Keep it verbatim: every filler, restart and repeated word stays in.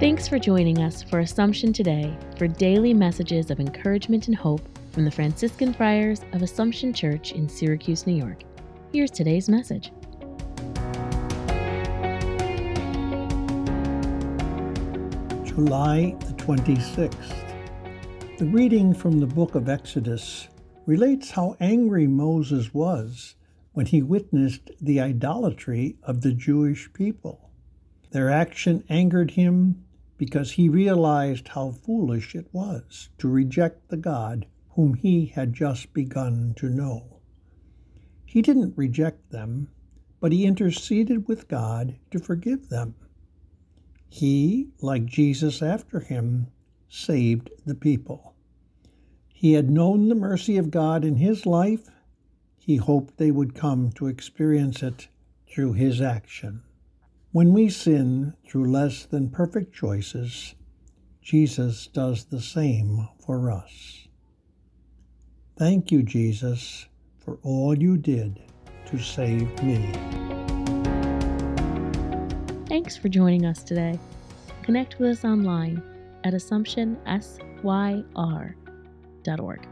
Thanks for joining us for Assumption Today for daily messages of encouragement and hope from the Franciscan Friars of Assumption Church in Syracuse, New York. Here's today's message. July the twenty-sixth. The reading from the book of Exodus relates how angry Moses was when he witnessed the idolatry of the Jewish people. Their action angered him because he realized how foolish it was to reject the God whom he had just begun to know. He didn't reject them, but he interceded with God to forgive them. He, like Jesus after him, saved the people. He had known the mercy of God in his life. He hoped they would come to experience it through his action. When we sin through less than perfect choices, Jesus does the same for us. Thank you, Jesus, for all you did to save me. Thanks for joining us today. Connect with us online at assumption syr dot org.